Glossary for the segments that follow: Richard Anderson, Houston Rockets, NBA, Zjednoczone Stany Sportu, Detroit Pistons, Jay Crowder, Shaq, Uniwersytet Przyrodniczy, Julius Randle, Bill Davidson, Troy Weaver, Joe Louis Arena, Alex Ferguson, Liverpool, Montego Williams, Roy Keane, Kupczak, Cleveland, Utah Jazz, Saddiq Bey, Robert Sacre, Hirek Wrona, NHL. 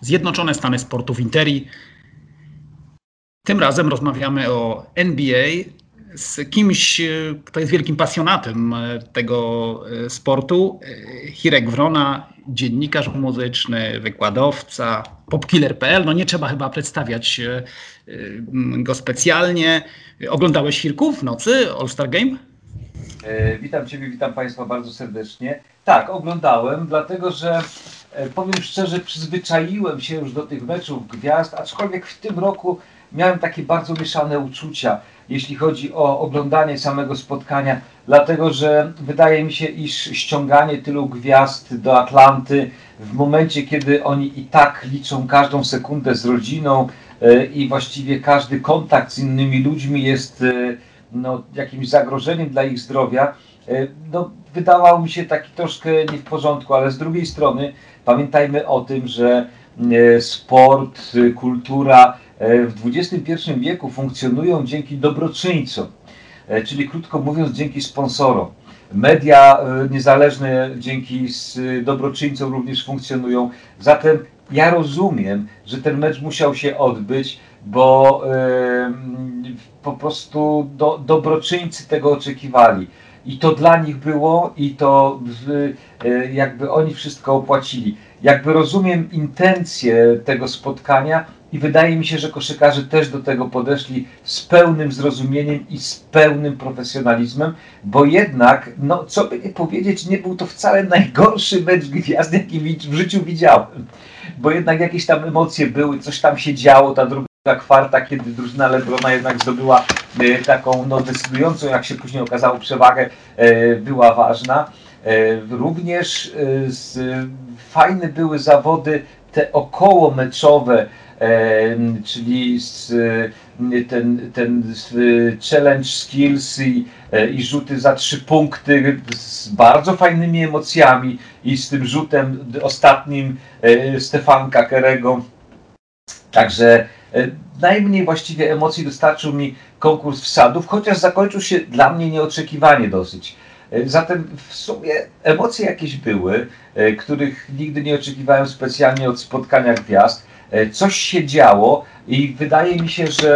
Zjednoczone Stany Sportu w Interii. Tym razem rozmawiamy o NBA z kimś, kto jest wielkim pasjonatem tego sportu. Hirek Wrona, dziennikarz muzyczny, wykładowca, Popkiller.pl. No nie trzeba chyba przedstawiać go specjalnie. Oglądałeś, Hirku, w nocy All Star Game? Witam Ciebie, witam Państwa bardzo serdecznie. Tak, oglądałem, dlatego że powiem szczerze, przyzwyczaiłem się już do tych meczów gwiazd, aczkolwiek w tym roku miałem takie bardzo mieszane uczucia, jeśli chodzi o oglądanie samego spotkania, dlatego że wydaje mi się, iż ściąganie tylu gwiazd do Atlanty w momencie, kiedy oni i tak liczą każdą sekundę z rodziną i właściwie każdy kontakt z innymi ludźmi jest jakimś zagrożeniem dla ich zdrowia, wydawał mi się taki troszkę nie w porządku, ale z drugiej strony pamiętajmy o tym, że sport, kultura w XXI wieku funkcjonują dzięki dobroczyńcom, czyli krótko mówiąc dzięki sponsorom. Media niezależne dzięki dobroczyńcom również funkcjonują. Zatem ja rozumiem, że ten mecz musiał się odbyć, bo po prostu dobroczyńcy tego oczekiwali. I to dla nich było i to jakby oni wszystko opłacili. Jakby rozumiem intencję tego spotkania i wydaje mi się, że koszykarze też do tego podeszli z pełnym zrozumieniem i z pełnym profesjonalizmem, bo jednak, co by nie powiedzieć, nie był to wcale najgorszy mecz gwiazd, jaki w życiu widziałem. Bo jednak jakieś tam emocje były, coś tam się działo, ta druga kwarta, kiedy drużyna LeBrona jednak zdobyła taką decydującą, jak się później okazało, przewagę, była ważna. Również fajne były zawody te okołomeczowe, czyli ten challenge skills i rzuty za 3 punkty z bardzo fajnymi emocjami i z tym rzutem ostatnim Stefanka Kerego. Także najmniej właściwie emocji dostarczył mi konkurs wsadów, chociaż zakończył się dla mnie nieoczekiwanie dosyć. Zatem w sumie emocje jakieś były, których nigdy nie oczekiwałem specjalnie od spotkania gwiazd. Coś się działo i wydaje mi się, że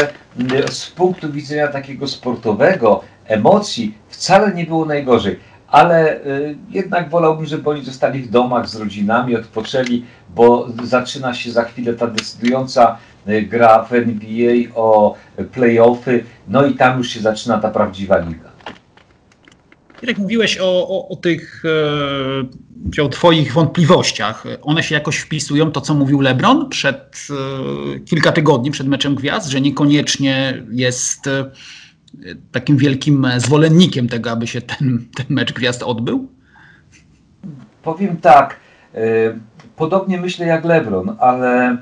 z punktu widzenia takiego sportowego, emocji wcale nie było najgorzej. Ale jednak wolałbym, żeby oni zostali w domach z rodzinami, odpoczęli, bo zaczyna się za chwilę ta decydująca gra w NBA o play-offy, no i tam już się zaczyna ta prawdziwa liga. Irek, mówiłeś o tych twoich wątpliwościach. One się jakoś wpisują to, co mówił LeBron przed kilka tygodni, przed meczem gwiazd, że niekoniecznie jest takim wielkim zwolennikiem tego, aby się ten mecz gwiazd odbył? Powiem tak, podobnie myślę jak LeBron, ale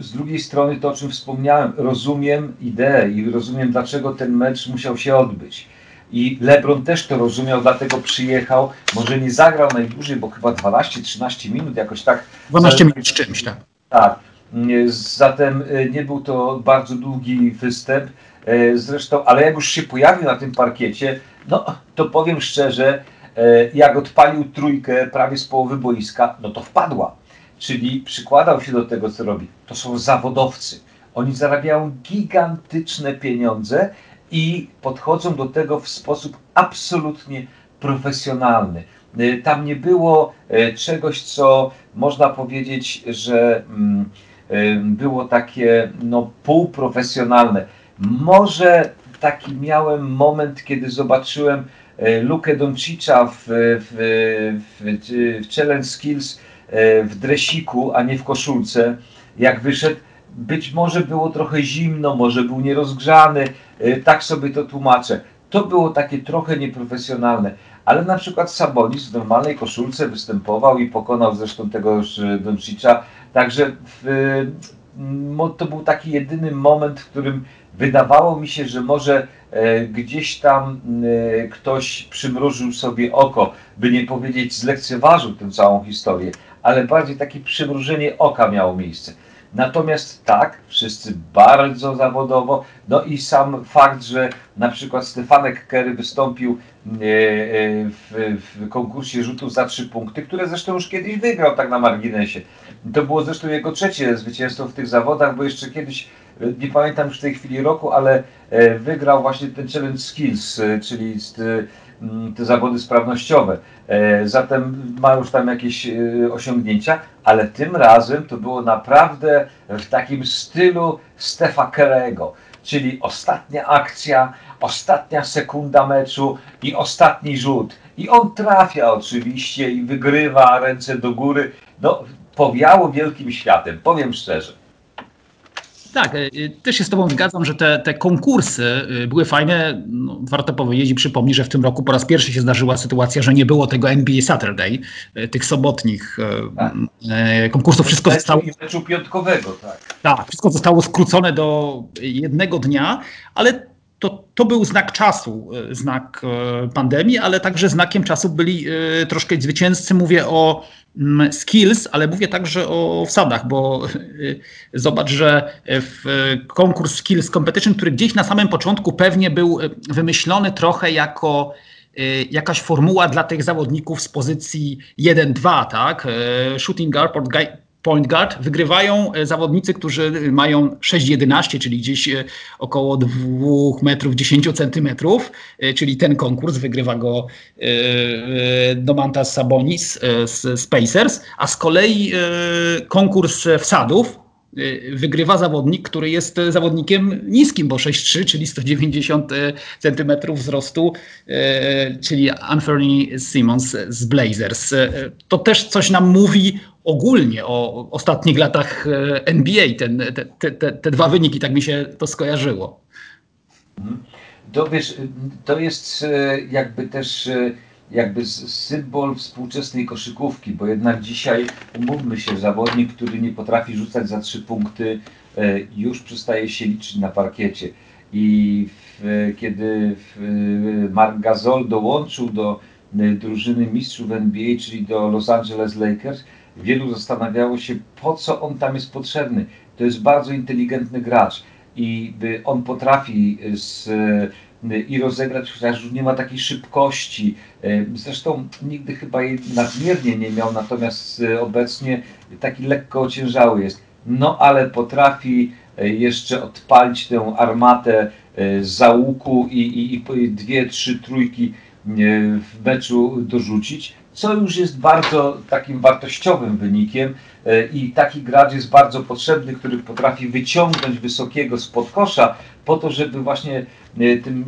z drugiej strony to, o czym wspomniałem, rozumiem ideę i rozumiem, dlaczego ten mecz musiał się odbyć. I LeBron też to rozumiał, dlatego przyjechał, może nie zagrał najdłużej, bo chyba 12-13 minut jakoś tak. 12 minut z czymś, tak. Tak. Zatem nie był to bardzo długi występ, zresztą, ale jak już się pojawił na tym parkiecie, to powiem szczerze, jak odpalił trójkę prawie z połowy boiska, to wpadła, czyli przykładał się do tego, co robi. To są zawodowcy, oni zarabiają gigantyczne pieniądze i podchodzą do tego w sposób absolutnie profesjonalny. Tam nie było czegoś, co można powiedzieć, że było takie półprofesjonalne. Może taki miałem moment, kiedy zobaczyłem Lukę Dončicza w Challenge Skills w dresiku, a nie w koszulce, jak wyszedł. Być może było trochę zimno, może był nierozgrzany, tak sobie to tłumaczę. To było takie trochę nieprofesjonalne, ale na przykład Sabonis w normalnej koszulce występował i pokonał zresztą tego Dončicza. Także to był taki jedyny moment, w którym wydawało mi się, że może gdzieś tam ktoś przymrużył sobie oko, by nie powiedzieć zlekceważył tę całą historię, ale bardziej takie przymrużenie oka miało miejsce. Natomiast tak, wszyscy bardzo zawodowo, no i sam fakt, że na przykład Stefanek Curry wystąpił w konkursie rzutów za 3 punkty, które zresztą już kiedyś wygrał, tak na marginesie. To było zresztą jego 3. zwycięstwo w tych zawodach, bo jeszcze kiedyś, nie pamiętam już w tej chwili roku, ale wygrał właśnie ten Challenge Skills, czyli te zawody sprawnościowe. Zatem ma już tam jakieś osiągnięcia, ale tym razem to było naprawdę w takim stylu Stefa Curry'ego, czyli ostatnia akcja, ostatnia sekunda meczu i ostatni rzut. I on trafia oczywiście i wygrywa, ręce do góry. No, powiało wielkim światem, powiem szczerze. Tak, też się z Tobą zgadzam, że te konkursy były fajne. No, warto powiedzieć i przypomnieć, że w tym roku po raz pierwszy się zdarzyła sytuacja, że nie było tego NBA Saturday, tych sobotnych konkursów. Wszystko zostało meczu piątkowego, tak. Tak, wszystko zostało skrócone do jednego dnia, ale to był znak czasu, znak pandemii, ale także znakiem czasu byli troszkę zwycięzcy. Mówię o skills, ale mówię także o wsadach, bo zobacz, że konkurs Skills Competition, który gdzieś na samym początku pewnie był wymyślony trochę jako jakaś formuła dla tych zawodników z pozycji 1-2, tak? Shooting guard, point guard, wygrywają zawodnicy, którzy mają 6-11, czyli gdzieś około 2 metrów 10 centymetrów, czyli ten konkurs wygrywa go Domantas Sabonis z Pacers, a z kolei konkurs wsadów wygrywa zawodnik, który jest zawodnikiem niskim, bo 6'3", czyli 190 centymetrów wzrostu, czyli Anthony Simmons z Blazers. To też coś nam mówi ogólnie o ostatnich latach NBA, te 2 wyniki, tak mi się to skojarzyło. To wiesz, to jest jakby też symbol współczesnej koszykówki, bo jednak dzisiaj, umówmy się, zawodnik, który nie potrafi rzucać za 3 punkty, już przestaje się liczyć na parkiecie. I kiedy Marc Gasol dołączył do drużyny mistrzów NBA, czyli do Los Angeles Lakers, wielu zastanawiało się, po co on tam jest potrzebny. To jest bardzo inteligentny gracz i on potrafi rozegrać, chociaż już nie ma takiej szybkości. Zresztą nigdy chyba jej nadmiernie nie miał, natomiast obecnie taki lekko ociężały jest. No ale potrafi jeszcze odpalić tę armatę z załuku i 2-3 trójki w meczu dorzucić, co już jest bardzo takim wartościowym wynikiem i taki gracz jest bardzo potrzebny, który potrafi wyciągnąć wysokiego spod kosza po to, żeby właśnie tym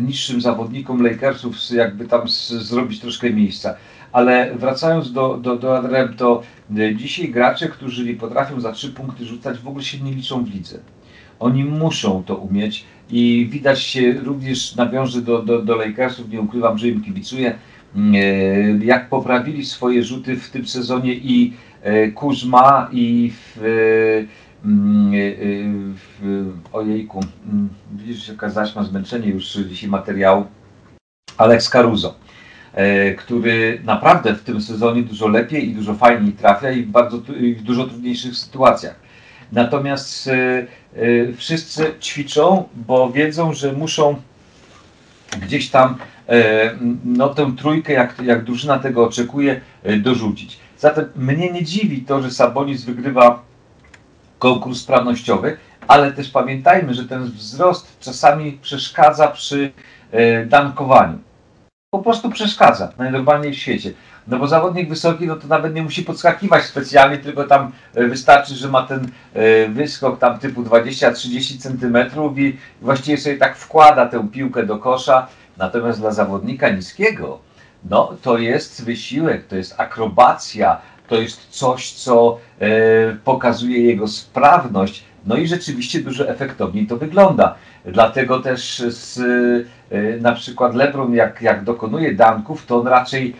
niższym zawodnikom Lakersów jakby tam zrobić troszkę miejsca. Ale wracając do Adrem, to dzisiaj gracze, którzy nie potrafią za 3 punkty rzucać, w ogóle się nie liczą w lidze. Oni muszą to umieć i widać się również, nawiążę do Lakersów, nie ukrywam, że im kibicuję, jak poprawili swoje rzuty w tym sezonie i Kuzma i ojejku, widzisz, jaka zaśma, zmęczenie już dzisiaj materiału, Alex Caruso, który naprawdę w tym sezonie dużo lepiej i dużo fajniej trafia i w dużo trudniejszych sytuacjach. Natomiast wszyscy ćwiczą, bo wiedzą, że muszą gdzieś tam no tę trójkę, jak drużyna tego oczekuje, dorzucić. Zatem mnie nie dziwi to, że Sabonis wygrywa konkurs sprawnościowy, ale też pamiętajmy, że ten wzrost czasami przeszkadza przy dankowaniu. Po prostu przeszkadza, najnormalniej w świecie. No bo zawodnik wysoki, no to nawet nie musi podskakiwać specjalnie, tylko tam wystarczy, że ma ten wyskok tam typu 20-30 centymetrów i właściwie sobie tak wkłada tę piłkę do kosza. Natomiast dla zawodnika niskiego, no to jest wysiłek, to jest akrobacja, to jest coś, co pokazuje jego sprawność. No i rzeczywiście dużo efektowniej to wygląda. Dlatego też na przykład LeBron, jak dokonuje danków, to on raczej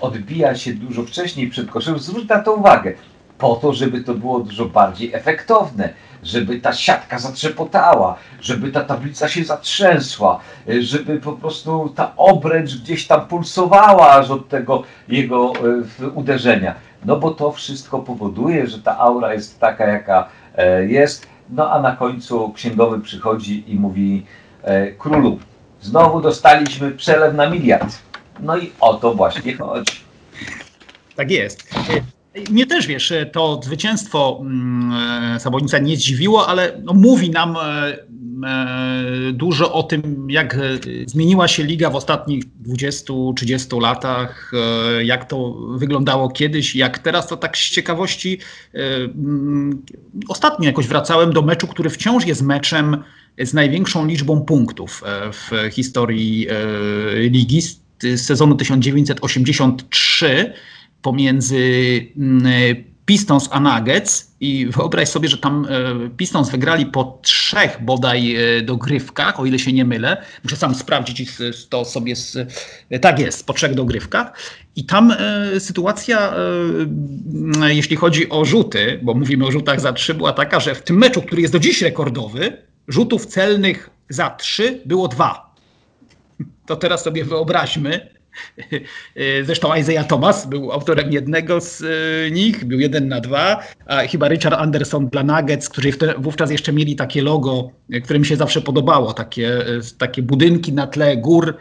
odbija się dużo wcześniej przed koszem. Zwróć na to uwagę. Po to, żeby to było dużo bardziej efektowne, żeby ta siatka zatrzepotała, żeby ta tablica się zatrzęsła, żeby po prostu ta obręcz gdzieś tam pulsowała aż od tego jego uderzenia. No bo to wszystko powoduje, że ta aura jest taka, jaka jest. No a na końcu księgowy przychodzi i mówi: królu, znowu dostaliśmy przelew na miliard. No i o to właśnie chodzi. Tak jest. Mnie też, wiesz, to zwycięstwo Sabonisa nie zdziwiło, ale no, mówi nam dużo o tym, jak zmieniła się liga w ostatnich 20-30 latach, jak to wyglądało kiedyś, jak teraz. To tak z ciekawości ostatnio jakoś wracałem do meczu, który wciąż jest meczem z największą liczbą punktów w historii ligi, z sezonu 1983, pomiędzy Pistons a Nuggets. I wyobraź sobie, że tam Pistons wygrali po 3 bodaj dogrywkach, o ile się nie mylę. Muszę sam sprawdzić to sobie. Tak jest, po 3 dogrywkach. I tam sytuacja, jeśli chodzi o rzuty, bo mówimy o rzutach za 3, była taka, że w tym meczu, który jest do dziś rekordowy, rzutów celnych za 3 było 2. To teraz sobie wyobraźmy. Zresztą Isaiah Thomas był autorem jednego z nich, był 1 na 2, a chyba Richard Anderson dla Nuggets, którzy wówczas jeszcze mieli takie logo, które mi się zawsze podobało, takie budynki na tle gór,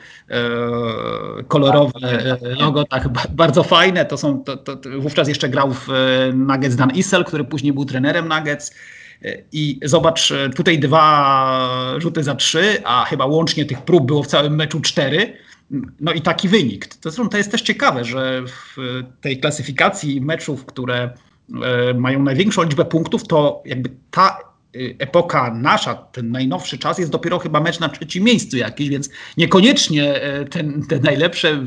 kolorowe logo, tak bardzo fajne. To wówczas jeszcze grał w Nuggets Dan Issel, który później był trenerem Nuggets. I zobacz, tutaj 2 rzuty za 3, a chyba łącznie tych prób było w całym meczu 4. No i taki wynik. To jest też ciekawe, że w tej klasyfikacji meczów, które mają największą liczbę punktów, to jakby ta epoka nasza, ten najnowszy czas, jest dopiero chyba mecz na 3. miejscu jakiś, więc niekoniecznie te najlepsze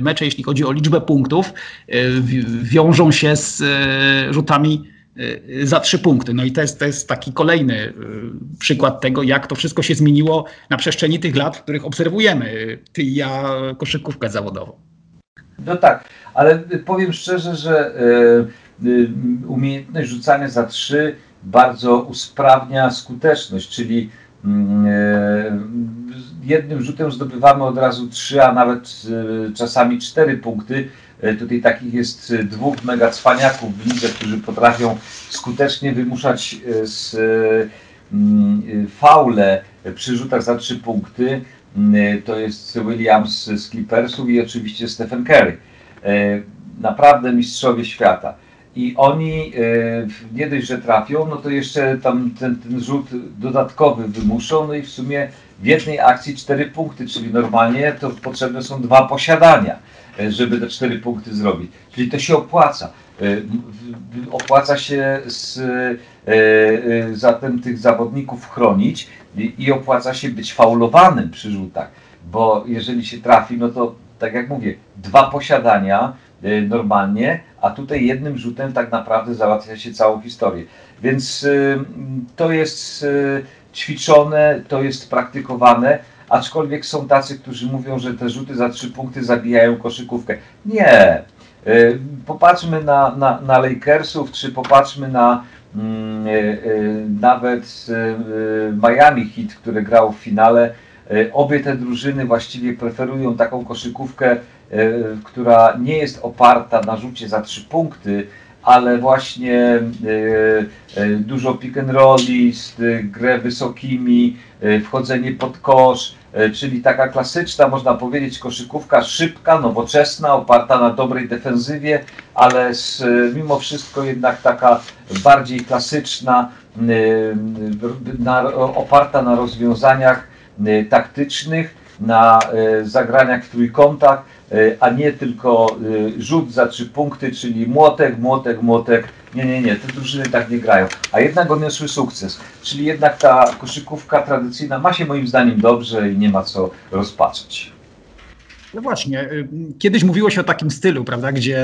mecze, jeśli chodzi o liczbę punktów, wiążą się z rzutami za 3 punkty. No i to jest taki kolejny przykład tego, jak to wszystko się zmieniło na przestrzeni tych lat, w których obserwujemy ty i ja koszykówkę zawodową. No tak, ale powiem szczerze, że umiejętność rzucania za 3 bardzo usprawnia skuteczność, czyli jednym rzutem zdobywamy od razu 3, a nawet czasami 4 punkty. Tutaj takich jest 2 mega cwaniaków w lidze, którzy potrafią skutecznie wymuszać faule przy rzutach za 3 punkty. To jest Williams z Clippersów i oczywiście Stephen Curry. Naprawdę mistrzowie świata. I oni nie dość, że trafią, no to jeszcze tam ten rzut dodatkowy wymuszą, no i w sumie w jednej akcji 4 punkty, czyli normalnie to potrzebne są 2 posiadania, żeby te 4 punkty zrobić. Czyli to się opłaca. Opłaca się zatem tych zawodników chronić i opłaca się być faulowanym przy rzutach, bo jeżeli się trafi, no to tak jak mówię, 2 posiadania normalnie, a tutaj jednym rzutem tak naprawdę załatwia się całą historię. Więc to jest ćwiczone, to jest praktykowane, aczkolwiek są tacy, którzy mówią, że te rzuty za 3 punkty zabijają koszykówkę. Nie. Popatrzmy na Lakersów, czy popatrzmy na nawet Miami Heat, które grał w finale. Obie te drużyny właściwie preferują taką koszykówkę, która nie jest oparta na rzucie za 3 punkty, ale właśnie dużo pick and rolli, grę wysokimi, wchodzenie pod kosz, czyli taka klasyczna, można powiedzieć, koszykówka szybka, nowoczesna, oparta na dobrej defensywie, ale mimo wszystko jednak taka bardziej klasyczna, oparta na rozwiązaniach taktycznych, na zagraniach w trójkątach, a nie tylko rzut za 3 punkty, czyli młotek, młotek, młotek. Nie, te drużyny tak nie grają. A jednak odniosły sukces. Czyli jednak ta koszykówka tradycyjna ma się moim zdaniem dobrze i nie ma co rozpaczać. No właśnie, kiedyś mówiło się o takim stylu, prawda, gdzie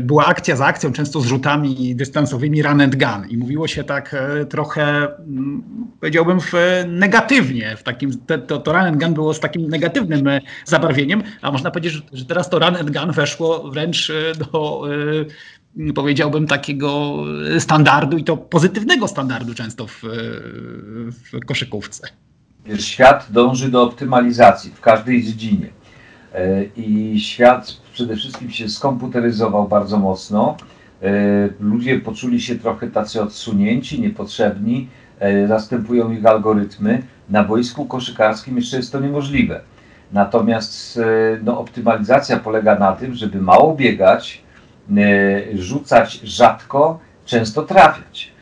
była akcja za akcją, często z rzutami dystansowymi run and gun, i mówiło się tak trochę, powiedziałbym, negatywnie, w takim, to run and gun było z takim negatywnym zabarwieniem, a można powiedzieć, że teraz to run and gun weszło wręcz do, powiedziałbym, takiego standardu, i to pozytywnego standardu często w koszykówce. Świat dąży do optymalizacji w każdej dziedzinie. I świat przede wszystkim się skomputeryzował bardzo mocno. ludzie poczuli się trochę tacy odsunięci, niepotrzebni, zastępują ich algorytmy. Na boisku koszykarskim jeszcze jest to niemożliwe. Natomiast no, optymalizacja polega na tym, żeby mało biegać, rzucać rzadko, często trafiać.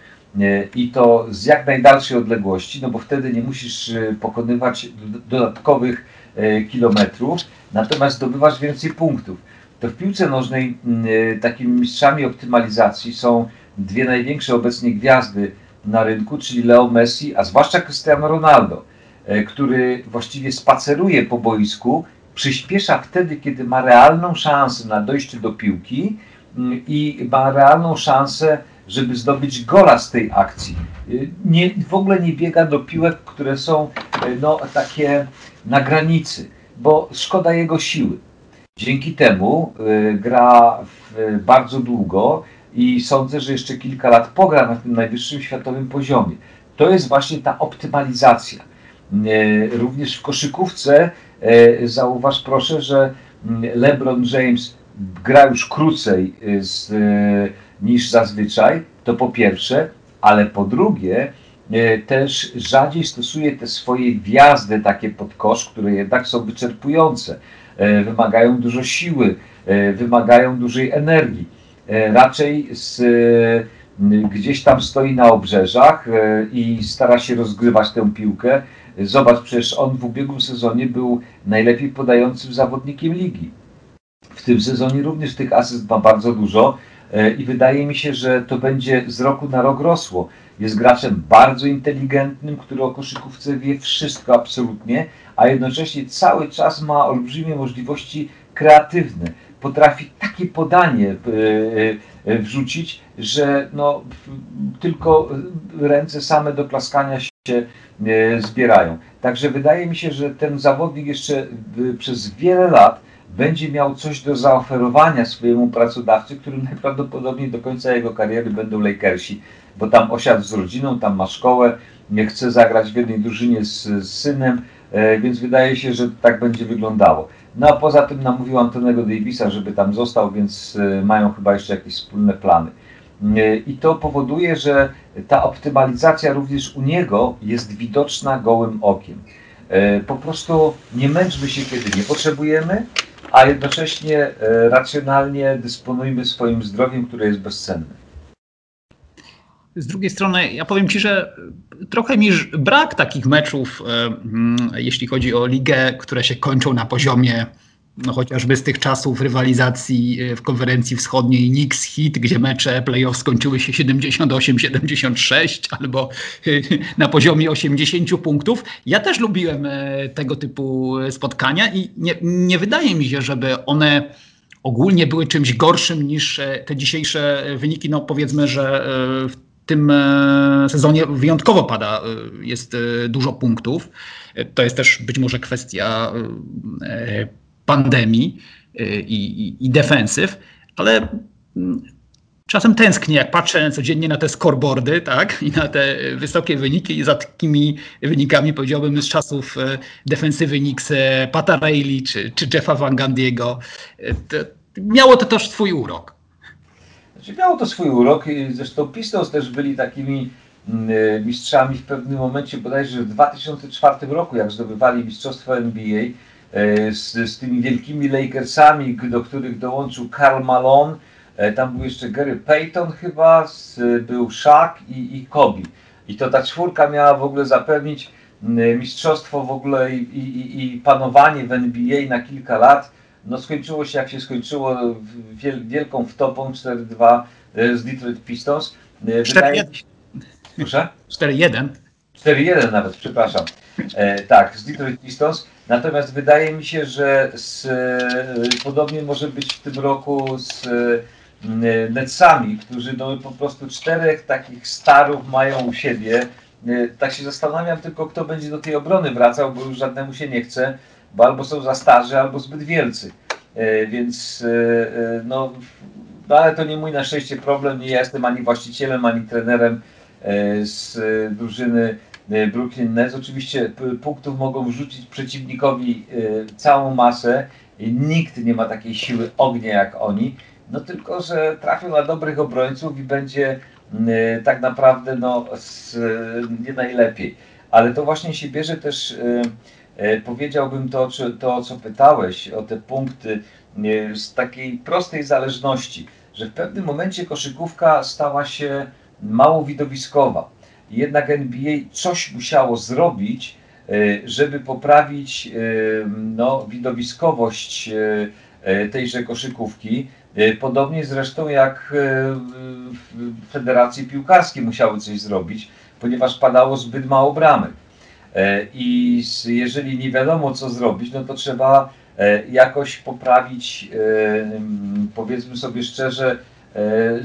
I to z jak najdalszej odległości, no bo wtedy nie musisz pokonywać dodatkowych kilometrów, natomiast zdobywasz więcej punktów. To w piłce nożnej takimi mistrzami optymalizacji są dwie największe obecnie gwiazdy na rynku, czyli Leo Messi, a zwłaszcza Cristiano Ronaldo, który właściwie spaceruje po boisku, przyspiesza wtedy, kiedy ma realną szansę na dojście do piłki i ma realną szansę, żeby zdobyć gola z tej akcji. W ogóle nie biega do piłek, które są no, takie na granicy, bo szkoda jego siły. Dzięki temu gra bardzo długo i sądzę, że jeszcze kilka lat pogra na tym najwyższym światowym poziomie. To jest właśnie ta optymalizacja. Również w koszykówce zauważ proszę, że LeBron James gra już krócej niż zazwyczaj, to po pierwsze, ale po drugie też rzadziej stosuje te swoje wjazdy takie pod kosz, które jednak są wyczerpujące, wymagają dużo siły, wymagają dużej energii. Raczej gdzieś tam stoi na obrzeżach i stara się rozgrywać tę piłkę. Zobacz, przecież on w ubiegłym sezonie był najlepiej podającym zawodnikiem ligi. W tym sezonie również tych asyst ma bardzo dużo i wydaje mi się, że to będzie z roku na rok rosło. Jest graczem bardzo inteligentnym, który o koszykówce wie wszystko absolutnie, a jednocześnie cały czas ma olbrzymie możliwości kreatywne. Potrafi takie podanie wrzucić, że no, tylko ręce same do klaskania się zbierają. Także wydaje mi się, że ten zawodnik jeszcze przez wiele lat będzie miał coś do zaoferowania swojemu pracodawcy, którym najprawdopodobniej do końca jego kariery będą Lakersi, bo tam osiadł z rodziną, tam ma szkołę, chce zagrać w jednej drużynie z synem, więc wydaje się, że tak będzie wyglądało. No a poza tym namówił Antonego Davisa, żeby tam został, więc mają chyba jeszcze jakieś wspólne plany. I to powoduje, że ta optymalizacja również u niego jest widoczna gołym okiem. Po prostu nie męczmy się, kiedy nie potrzebujemy, a jednocześnie racjonalnie dysponujmy swoim zdrowiem, które jest bezcenne. Z drugiej strony, ja powiem Ci, że trochę mi brak takich meczów, jeśli chodzi o ligę, które się kończą na poziomie no chociażby z tych czasów rywalizacji w konferencji wschodniej Knicks Heat, gdzie mecze play-off skończyły się 78-76 albo na poziomie 80 punktów. Ja też lubiłem tego typu spotkania i nie wydaje mi się, żeby one ogólnie były czymś gorszym niż te dzisiejsze wyniki. No powiedzmy, że w tym sezonie wyjątkowo pada, jest dużo punktów. To jest też być może kwestia pandemii i defensyw, ale czasem tęsknię, jak patrzę codziennie na te scoreboardy, tak, i na te wysokie wyniki, i za takimi wynikami, powiedziałbym, z czasów defensywy Knicks, Pata Riley czy Jeffa Van Gundy'ego. Miało to też swój urok. Znaczy, miało to swój urok, zresztą Pistons też byli takimi mistrzami w pewnym momencie, bodajże w 2004 roku, jak zdobywali mistrzostwo NBA, z tymi wielkimi Lakersami, do których dołączył Karl Malone, tam był jeszcze Gary Payton chyba, był Shaq i Kobe. I to ta czwórka miała w ogóle zapewnić mistrzostwo w ogóle i panowanie w NBA na kilka lat. No skończyło się jak się skończyło, wielką wtopą 4-2 z Detroit Pistons. 4-1 nawet, przepraszam. Tak, z Detroit Pistons. Natomiast wydaje mi się, że podobnie może być w tym roku z Netsami, którzy no, po prostu czterech takich starów mają u siebie. Tak się zastanawiam tylko, kto będzie do tej obrony wracał, bo już żadnemu się nie chce, bo albo są za starzy, albo zbyt wielcy. Więc no, ale to nie mój na szczęście problem, nie ja jestem ani właścicielem, ani trenerem z drużyny Brooklyn Nets. Oczywiście punktów mogą wrzucić przeciwnikowi całą masę. Nikt nie ma takiej siły ognia jak oni. no tylko że trafił na dobrych obrońców i będzie tak naprawdę no, nie najlepiej. Ale to właśnie się bierze też, powiedziałbym to, o co pytałeś, o te punkty z takiej prostej zależności, że w pewnym momencie koszykówka stała się mało widowiskowa. Jednak NBA coś musiało zrobić, żeby poprawić no, widowiskowość tejże koszykówki. Podobnie zresztą jak w Federacji Piłkarskiej musiały coś zrobić, ponieważ padało zbyt mało bramek. I jeżeli nie wiadomo co zrobić, no to trzeba jakoś poprawić, powiedzmy sobie szczerze,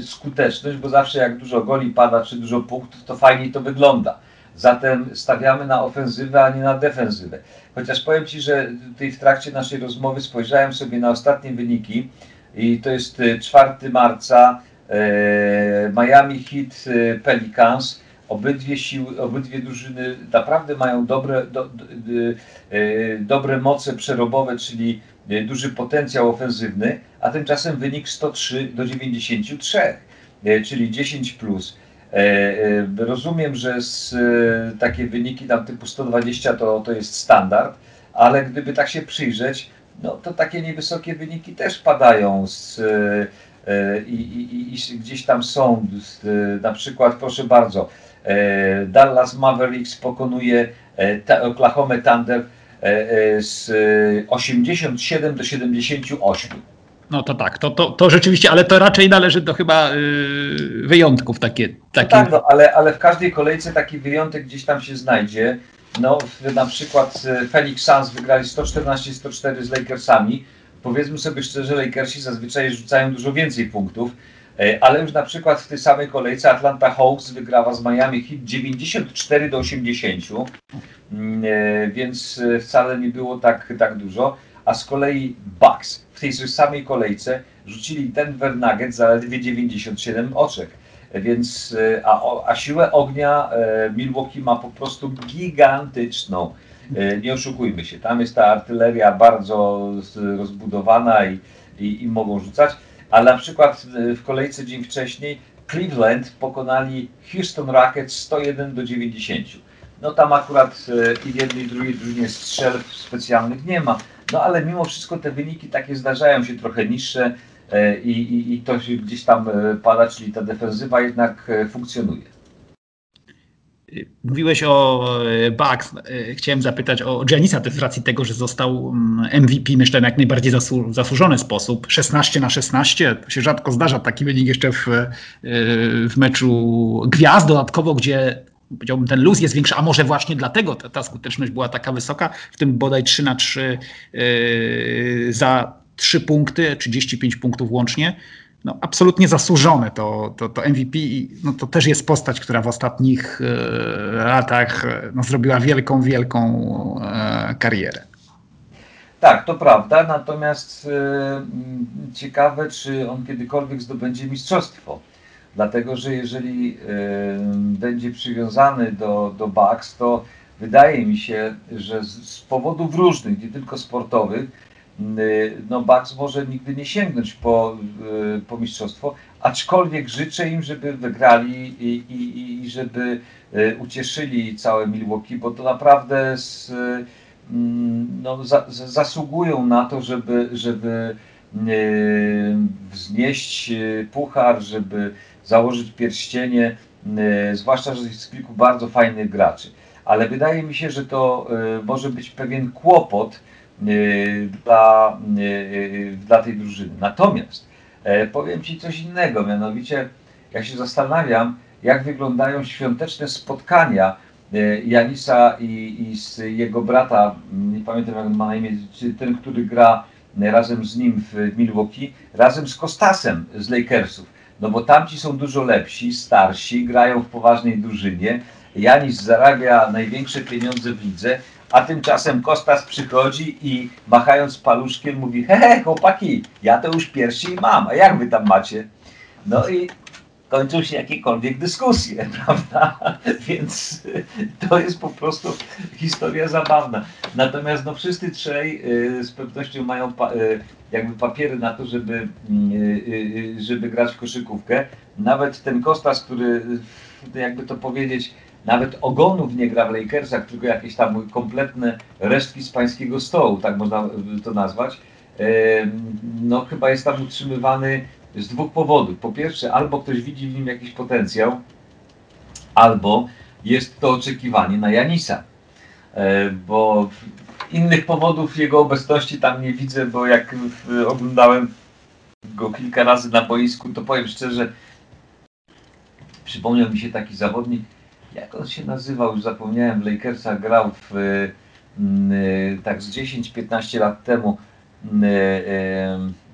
skuteczność, bo zawsze jak dużo goli pada, czy dużo punktów, to fajniej to wygląda. Zatem stawiamy na ofensywę, a nie na defensywę. Chociaż powiem Ci, że tutaj w trakcie naszej rozmowy spojrzałem sobie na ostatnie wyniki i to jest 4 marca, Miami Heat, Pelicans. Obydwie drużyny naprawdę mają dobre moce przerobowe, czyli duży potencjał ofensywny, a tymczasem wynik 103-93, czyli 10+. Rozumiem, że takie wyniki tam typu 120 to jest standard, ale gdyby tak się przyjrzeć, no to takie niewysokie wyniki też padają i gdzieś tam są. Na przykład, proszę bardzo, Dallas Mavericks pokonuje Oklahoma Thunder z 87-78. No to tak, to rzeczywiście, ale to raczej należy do chyba wyjątków takie. No tak, no, ale w każdej kolejce taki wyjątek gdzieś tam się znajdzie. No, na przykład Phoenix Suns wygrali 114-104 z Lakersami. Powiedzmy sobie szczerze, Lakersi zazwyczaj rzucają dużo więcej punktów, ale już na przykład w tej samej kolejce Atlanta Hawks wygrała z Miami Heat 94-80, więc wcale nie było tak dużo. A z kolei Bucks w tej samej kolejce rzucili Denver Nuggets zaledwie 97 oczek. Więc, a siłę ognia Milwaukee ma po prostu gigantyczną. Nie oszukujmy się, tam jest ta artyleria bardzo rozbudowana i mogą rzucać. Ale na przykład w kolejce dzień wcześniej Cleveland pokonali Houston Rockets 101-90. No tam akurat i w jednej, i drugiej drużynie strzelb specjalnych nie ma. No ale mimo wszystko te wyniki takie zdarzają się trochę niższe i to się gdzieś tam pada, czyli ta defensywa jednak funkcjonuje. Mówiłeś o Bucks, chciałem zapytać o Giannisa, z racji tego, że został MVP, myślę, na jak najbardziej zasłużony sposób. 16-16, to się rzadko zdarza taki wynik jeszcze w meczu gwiazd, dodatkowo gdzie powiedziałbym ten luz jest większy, a może właśnie dlatego ta skuteczność była taka wysoka, w tym bodaj 3-3 za 3 punkty, 35 punktów łącznie. No, absolutnie zasłużone to MVP, no, to też jest postać, która w ostatnich latach no, zrobiła wielką karierę. Tak, to prawda, natomiast ciekawe, czy on kiedykolwiek zdobędzie mistrzostwo, dlatego że jeżeli będzie przywiązany do Bucks, to wydaje mi się, że z powodów różnych, nie tylko sportowych, no Bucks może nigdy nie sięgnąć po mistrzostwo, aczkolwiek życzę im, żeby wygrali i żeby ucieszyli całe Milwaukee, bo to naprawdę zasługują na to, żeby wznieść puchar, żeby założyć pierścienie, zwłaszcza, że jest kilku bardzo fajnych graczy. Ale wydaje mi się, że to może być pewien kłopot dla tej drużyny. Natomiast powiem Ci coś innego, mianowicie ja się zastanawiam, jak wyglądają świąteczne spotkania Giannisa i jego brata, nie pamiętam jak on ma na imię, ten, który gra razem z nim w Milwaukee, razem z Kostasem z Lakersów, no bo tamci są dużo lepsi, starsi, grają w poważnej drużynie, Giannis zarabia największe pieniądze w lidze, a tymczasem Kostas przychodzi i machając paluszkiem mówi: chłopaki, ja to już piersi mam, a jak wy tam macie? No i kończą się jakiekolwiek dyskusje, prawda? Więc to jest po prostu historia zabawna. Natomiast no, wszyscy trzej z pewnością mają jakby papiery na to, żeby grać w koszykówkę. Nawet ten Kostas, który jakby to powiedzieć, nawet ogonów nie gra w Lakersach, tylko jakieś tam kompletne resztki z pańskiego stołu, tak można to nazwać. No chyba jest tam utrzymywany z dwóch powodów. Po pierwsze, albo ktoś widzi w nim jakiś potencjał, albo jest to oczekiwanie na Giannisa. Bo innych powodów jego obecności tam nie widzę, bo jak oglądałem go kilka razy na boisku, to powiem szczerze, przypomniał mi się taki zawodnik, jak on się nazywał, już zapomniałem, w Lakersach grał tak z 10-15 lat temu.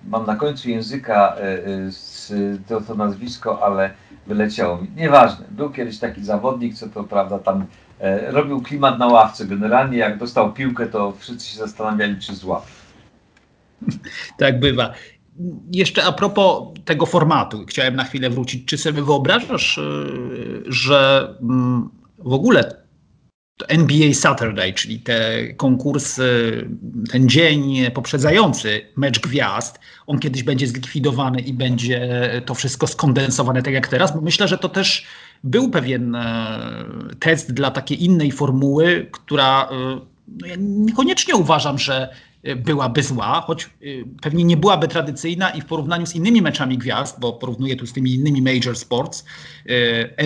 Mam na końcu języka to nazwisko, ale wyleciało mi. Nieważne. Był kiedyś taki zawodnik, co to prawda tam robił klimat na ławce. Generalnie jak dostał piłkę, to wszyscy się zastanawiali, czy złapie. Tak bywa. Jeszcze a propos tego formatu, chciałem na chwilę wrócić. Czy sobie wyobrażasz, że w ogóle NBA Saturday, czyli te konkursy, ten dzień poprzedzający mecz gwiazd, on kiedyś będzie zlikwidowany i będzie to wszystko skondensowane tak jak teraz? Bo myślę, że to też był pewien test dla takiej innej formuły, która no ja niekoniecznie uważam, że byłaby zła, choć pewnie nie byłaby tradycyjna i w porównaniu z innymi meczami gwiazd, bo porównuję tu z tymi innymi major sports,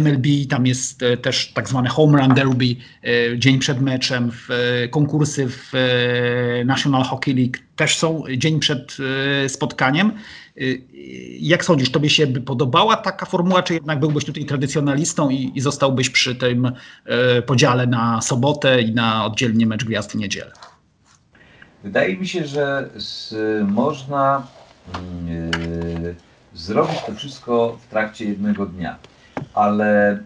MLB, tam jest też tak zwane home run derby, dzień przed meczem, konkursy w National Hockey League też są dzień przed spotkaniem. Jak sądzisz, tobie się by podobała taka formuła, czy jednak byłbyś tutaj tradycjonalistą i zostałbyś przy tym podziale na sobotę i na oddzielnie mecz gwiazd w niedzielę? Wydaje mi się, że można zrobić to wszystko w trakcie jednego dnia, ale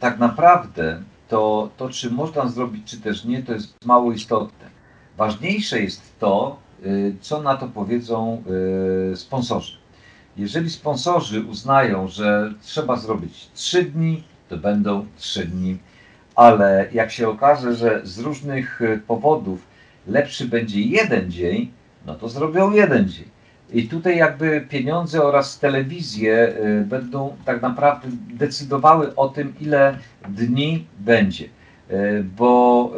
tak naprawdę to, czy można zrobić, czy też nie, to jest mało istotne. Ważniejsze jest to, co na to powiedzą sponsorzy. Jeżeli sponsorzy uznają, że trzeba zrobić 3 dni, to będą 3 dni, ale jak się okaże, że z różnych powodów lepszy będzie jeden dzień, no to zrobią jeden dzień. I tutaj jakby pieniądze oraz telewizje będą tak naprawdę decydowały o tym, ile dni będzie. Bo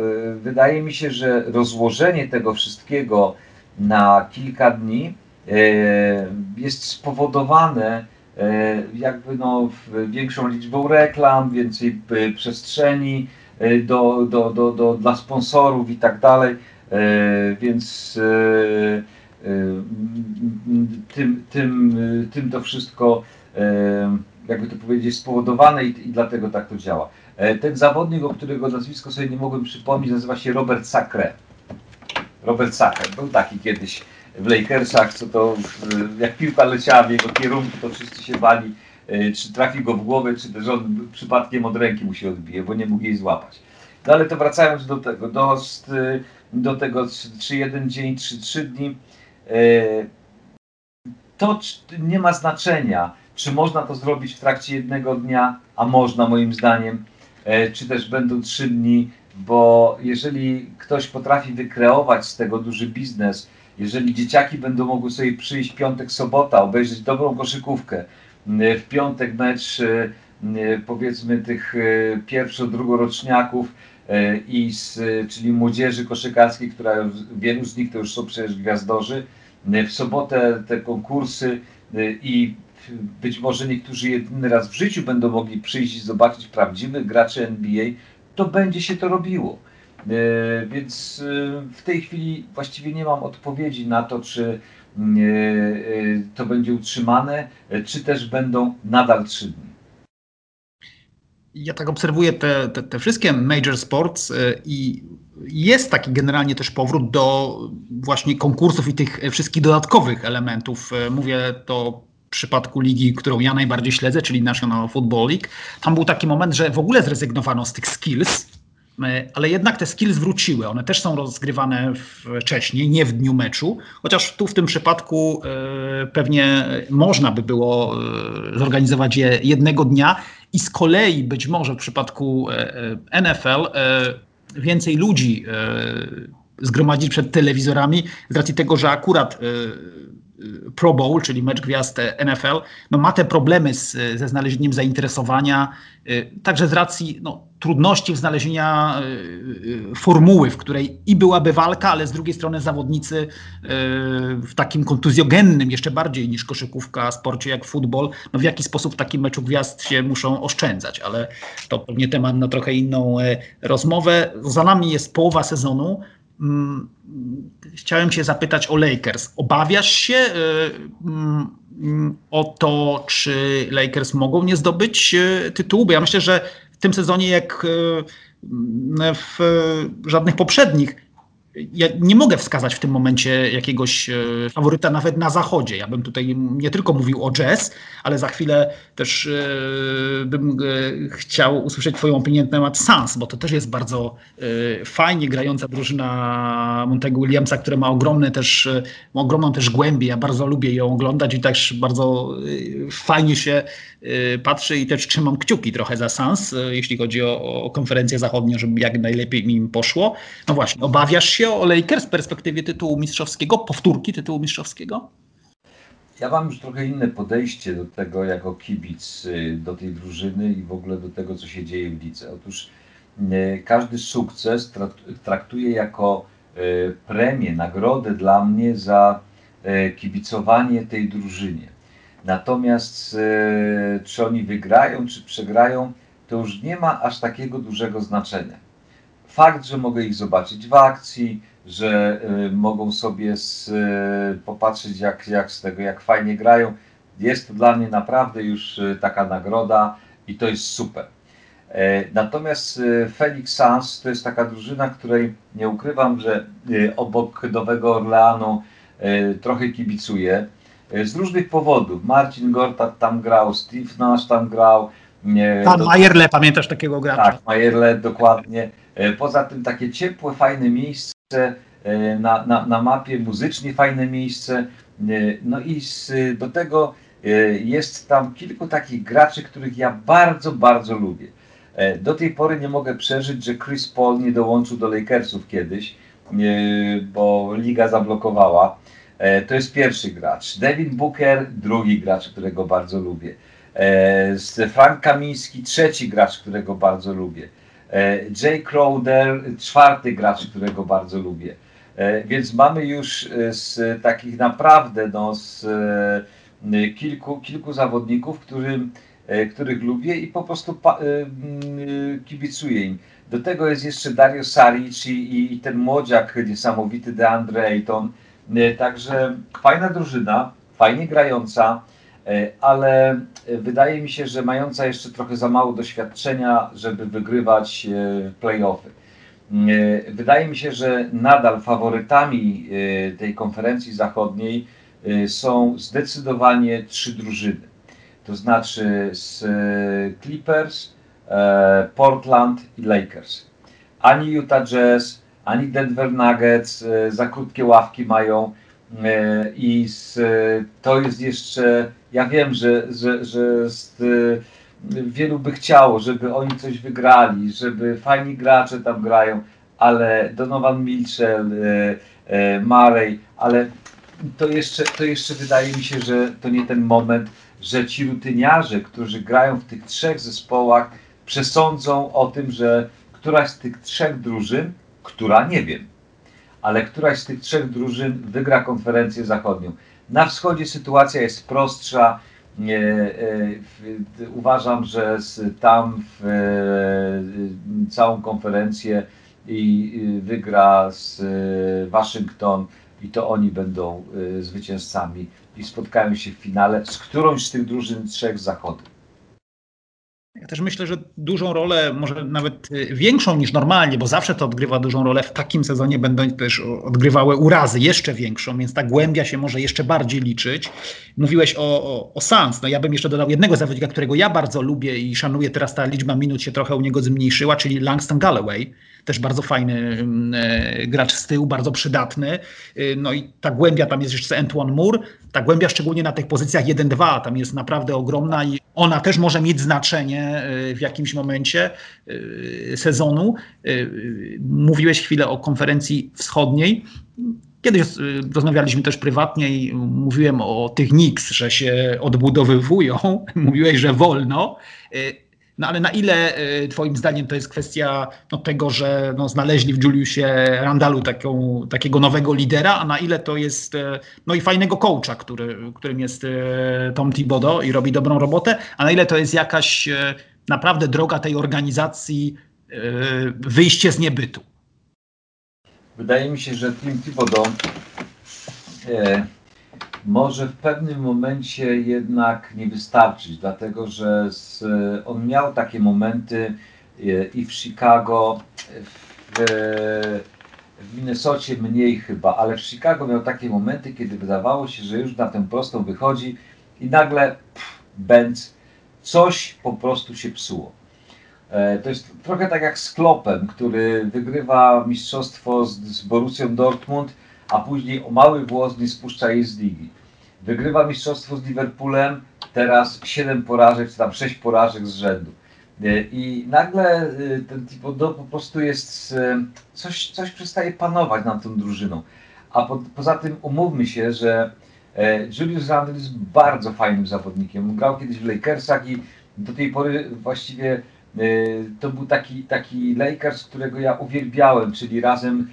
wydaje mi się, że rozłożenie tego wszystkiego na kilka dni jest spowodowane jakby no większą liczbą reklam, więcej przestrzeni dla sponsorów i tak dalej. Więc tym to wszystko, jakby to powiedzieć, spowodowane i dlatego tak to działa. Ten zawodnik, o którego nazwisko sobie nie mogłem przypomnieć, nazywa się Robert Sacre. Robert Sacre był taki kiedyś w Lakersach, co to jak piłka leciała w jego kierunku, to wszyscy się bali, czy trafi go w głowę, czy też on przypadkiem od ręki mu się odbije, bo nie mógł jej złapać. No ale to wracając do tego, czy jeden dzień, czy 3 dni, to nie ma znaczenia, czy można to zrobić w trakcie jednego dnia, a można moim zdaniem, czy też będą 3 dni, bo jeżeli ktoś potrafi wykreować z tego duży biznes, jeżeli dzieciaki będą mogły sobie przyjść piątek, sobota, obejrzeć dobrą koszykówkę, w piątek mecz powiedzmy tych pierwszo-drugoroczniaków, czyli młodzieży koszykarskiej, która wielu z nich to już są przecież gwiazdorzy. W sobotę te konkursy i być może niektórzy jedyny raz w życiu będą mogli przyjść i zobaczyć prawdziwych graczy NBA, to będzie się to robiło. Więc w tej chwili właściwie nie mam odpowiedzi na to, czy to będzie utrzymane, czy też będą nadal 3 dni. Ja tak obserwuję te wszystkie major sports i jest taki generalnie też powrót do właśnie konkursów i tych wszystkich dodatkowych elementów. Mówię to w przypadku ligi, którą ja najbardziej śledzę, czyli National Football League. Tam był taki moment, że w ogóle zrezygnowano z tych skills ale jednak te skills wróciły. One też są rozgrywane wcześniej, nie w dniu meczu, chociaż tu w tym przypadku pewnie można by było zorganizować je jednego dnia i z kolei być może w przypadku NFL więcej ludzi zgromadzić przed telewizorami z racji tego, że akurat Pro Bowl, czyli mecz gwiazd NFL, no ma te problemy ze znalezieniem zainteresowania, także z racji trudności w znalezieniu formuły, w której i byłaby walka, ale z drugiej strony zawodnicy w takim kontuzjogennym, jeszcze bardziej niż koszykówka, sporcie jak futbol, w jaki sposób w takim meczu gwiazd się muszą oszczędzać, ale to pewnie temat na trochę inną rozmowę. Za nami jest połowa sezonu. Chciałem cię zapytać o Lakers. Obawiasz się o to, czy Lakers mogą nie zdobyć tytułu? Bo ja myślę, że w tym sezonie, jak w żadnych poprzednich, ja nie mogę wskazać w tym momencie jakiegoś faworyta nawet na zachodzie. Ja bym tutaj nie tylko mówił o Jazz, ale za chwilę też bym chciał usłyszeć twoją opinię na temat Suns, bo to też jest bardzo fajnie grająca drużyna Montego Williamsa, która ma ogromną też głębię. Ja bardzo lubię ją oglądać i też bardzo fajnie się patrzy i też trzymam kciuki trochę za Suns, jeśli chodzi o konferencję zachodnią, żeby jak najlepiej im poszło. No właśnie, obawiasz się o Lakers w perspektywie tytułu mistrzowskiego, powtórki tytułu mistrzowskiego? Ja mam już trochę inne podejście do tego jako kibic, do tej drużyny i w ogóle do tego, co się dzieje w lidze. Otóż każdy sukces traktuję jako premię, nagrodę dla mnie za kibicowanie tej drużynie. Natomiast czy oni wygrają, czy przegrają, to już nie ma aż takiego dużego znaczenia. Fakt, że mogę ich zobaczyć w akcji, że mogą sobie popatrzeć jak fajnie grają, jest to dla mnie naprawdę już taka nagroda i to jest super. Natomiast Phoenix Suns to jest taka drużyna, której nie ukrywam, że obok Nowego Orleanu trochę kibicuję z różnych powodów. Marcin Gortat tam grał, Steve Nash tam grał. Majerle, pamiętasz takiego gracza? Tak, Majerle, dokładnie. Poza tym takie ciepłe, fajne miejsce na mapie, muzycznie fajne miejsce. No i do tego jest tam kilku takich graczy, których ja bardzo, bardzo lubię. Do tej pory nie mogę przeżyć, że Chris Paul nie dołączył do Lakersów kiedyś, bo liga zablokowała. To jest pierwszy gracz. Devin Booker, drugi gracz, którego bardzo lubię. Frank Kamiński, trzeci gracz, którego bardzo lubię. Jay Crowder, czwarty gracz, którego bardzo lubię. Więc mamy już z takich naprawdę kilku zawodników, których lubię i po prostu kibicuję im. Do tego jest jeszcze Dario Saric i ten młodziak niesamowity DeAndre Ayton. Także fajna drużyna, fajnie grająca, ale wydaje mi się, że mająca jeszcze trochę za mało doświadczenia, żeby wygrywać play-offy. Wydaje mi się, że nadal faworytami tej konferencji zachodniej są zdecydowanie trzy drużyny. To znaczy z Clippers, Portland i Lakers. Ani Utah Jazz, ani Denver Nuggets za krótkie ławki mają i to jest jeszcze... Ja wiem, że wielu by chciało, żeby oni coś wygrali, żeby fajni gracze tam grają, ale Donovan Mitchell, Murray, ale to jeszcze wydaje mi się, że to nie ten moment, że ci rutyniarze, którzy grają w tych trzech zespołach, przesądzą o tym, że któraś z tych trzech drużyn, któraś z tych trzech drużyn wygra konferencję zachodnią. Na wschodzie sytuacja jest prostsza. Uważam, że tam całą konferencję i wygra Waszyngton i to oni będą zwycięzcami i spotkają się w finale z którąś z tych drużyn trzech zachodów. Ja też myślę, że dużą rolę, może nawet większą niż normalnie, bo zawsze to odgrywa dużą rolę, w takim sezonie będą też odgrywały urazy jeszcze większą, więc ta głębia się może jeszcze bardziej liczyć. Mówiłeś o Suns, ja bym jeszcze dodał jednego zawodnika, którego ja bardzo lubię i szanuję, teraz ta liczba minut się trochę u niego zmniejszyła, czyli Langston Galloway. też bardzo fajny gracz z tyłu, bardzo przydatny. No i ta głębia, tam jest jeszcze Antoine Moore, ta głębia szczególnie na tych pozycjach 1-2, tam jest naprawdę ogromna i ona też może mieć znaczenie w jakimś momencie sezonu. Mówiłeś chwilę o konferencji wschodniej. Kiedyś rozmawialiśmy też prywatnie i mówiłem o tych Knicks, że się odbudowywują. Mówiłeś, że wolno. No ale na ile twoim zdaniem to jest kwestia tego, że znaleźli w Juliusie Randallu takiego nowego lidera, a na ile to jest i fajnego coacha, którym jest Tom Thibodeau i robi dobrą robotę, a na ile to jest jakaś naprawdę droga tej organizacji, wyjście z niebytu? Wydaje mi się, że Tim Thibodeau może w pewnym momencie jednak nie wystarczyć, dlatego że on miał takie momenty i w Chicago, w Minnesocie mniej chyba, ale w Chicago miał takie momenty, kiedy wydawało się, że już na tę prostą wychodzi i nagle coś po prostu się psuło. To jest trochę tak jak z Kloppem, który wygrywa mistrzostwo z Borussią Dortmund, a później o mały włos nie spuszcza jej z ligi. Wygrywa mistrzostwo z Liverpoolem, teraz 7 porażek, czy tam 6 porażek z rzędu. I nagle ten Thibodeau po prostu jest, coś przestaje panować nad tą drużyną. A poza tym umówmy się, że Julius Randle jest bardzo fajnym zawodnikiem. On grał kiedyś w Lakersach i do tej pory właściwie to był taki Lakers, którego ja uwielbiałem, czyli razem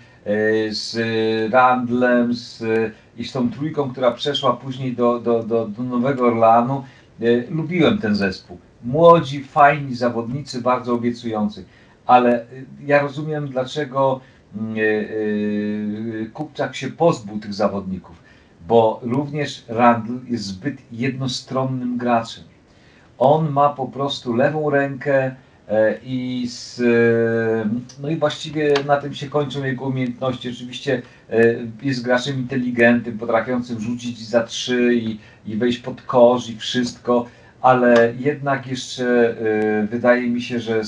z Randlem i z tą trójką, która przeszła później do Nowego Orleanu. Lubiłem ten zespół. Młodzi, fajni zawodnicy, bardzo obiecujący. Ale ja rozumiem, dlaczego Kupczak się pozbył tych zawodników, bo również Randle jest zbyt jednostronnym graczem. On ma po prostu lewą rękę, i właściwie na tym się kończą jego umiejętności. Oczywiście jest graczem inteligentnym, potrafiącym rzucić za trzy i wejść pod kosz i wszystko, ale jednak jeszcze wydaje mi się, że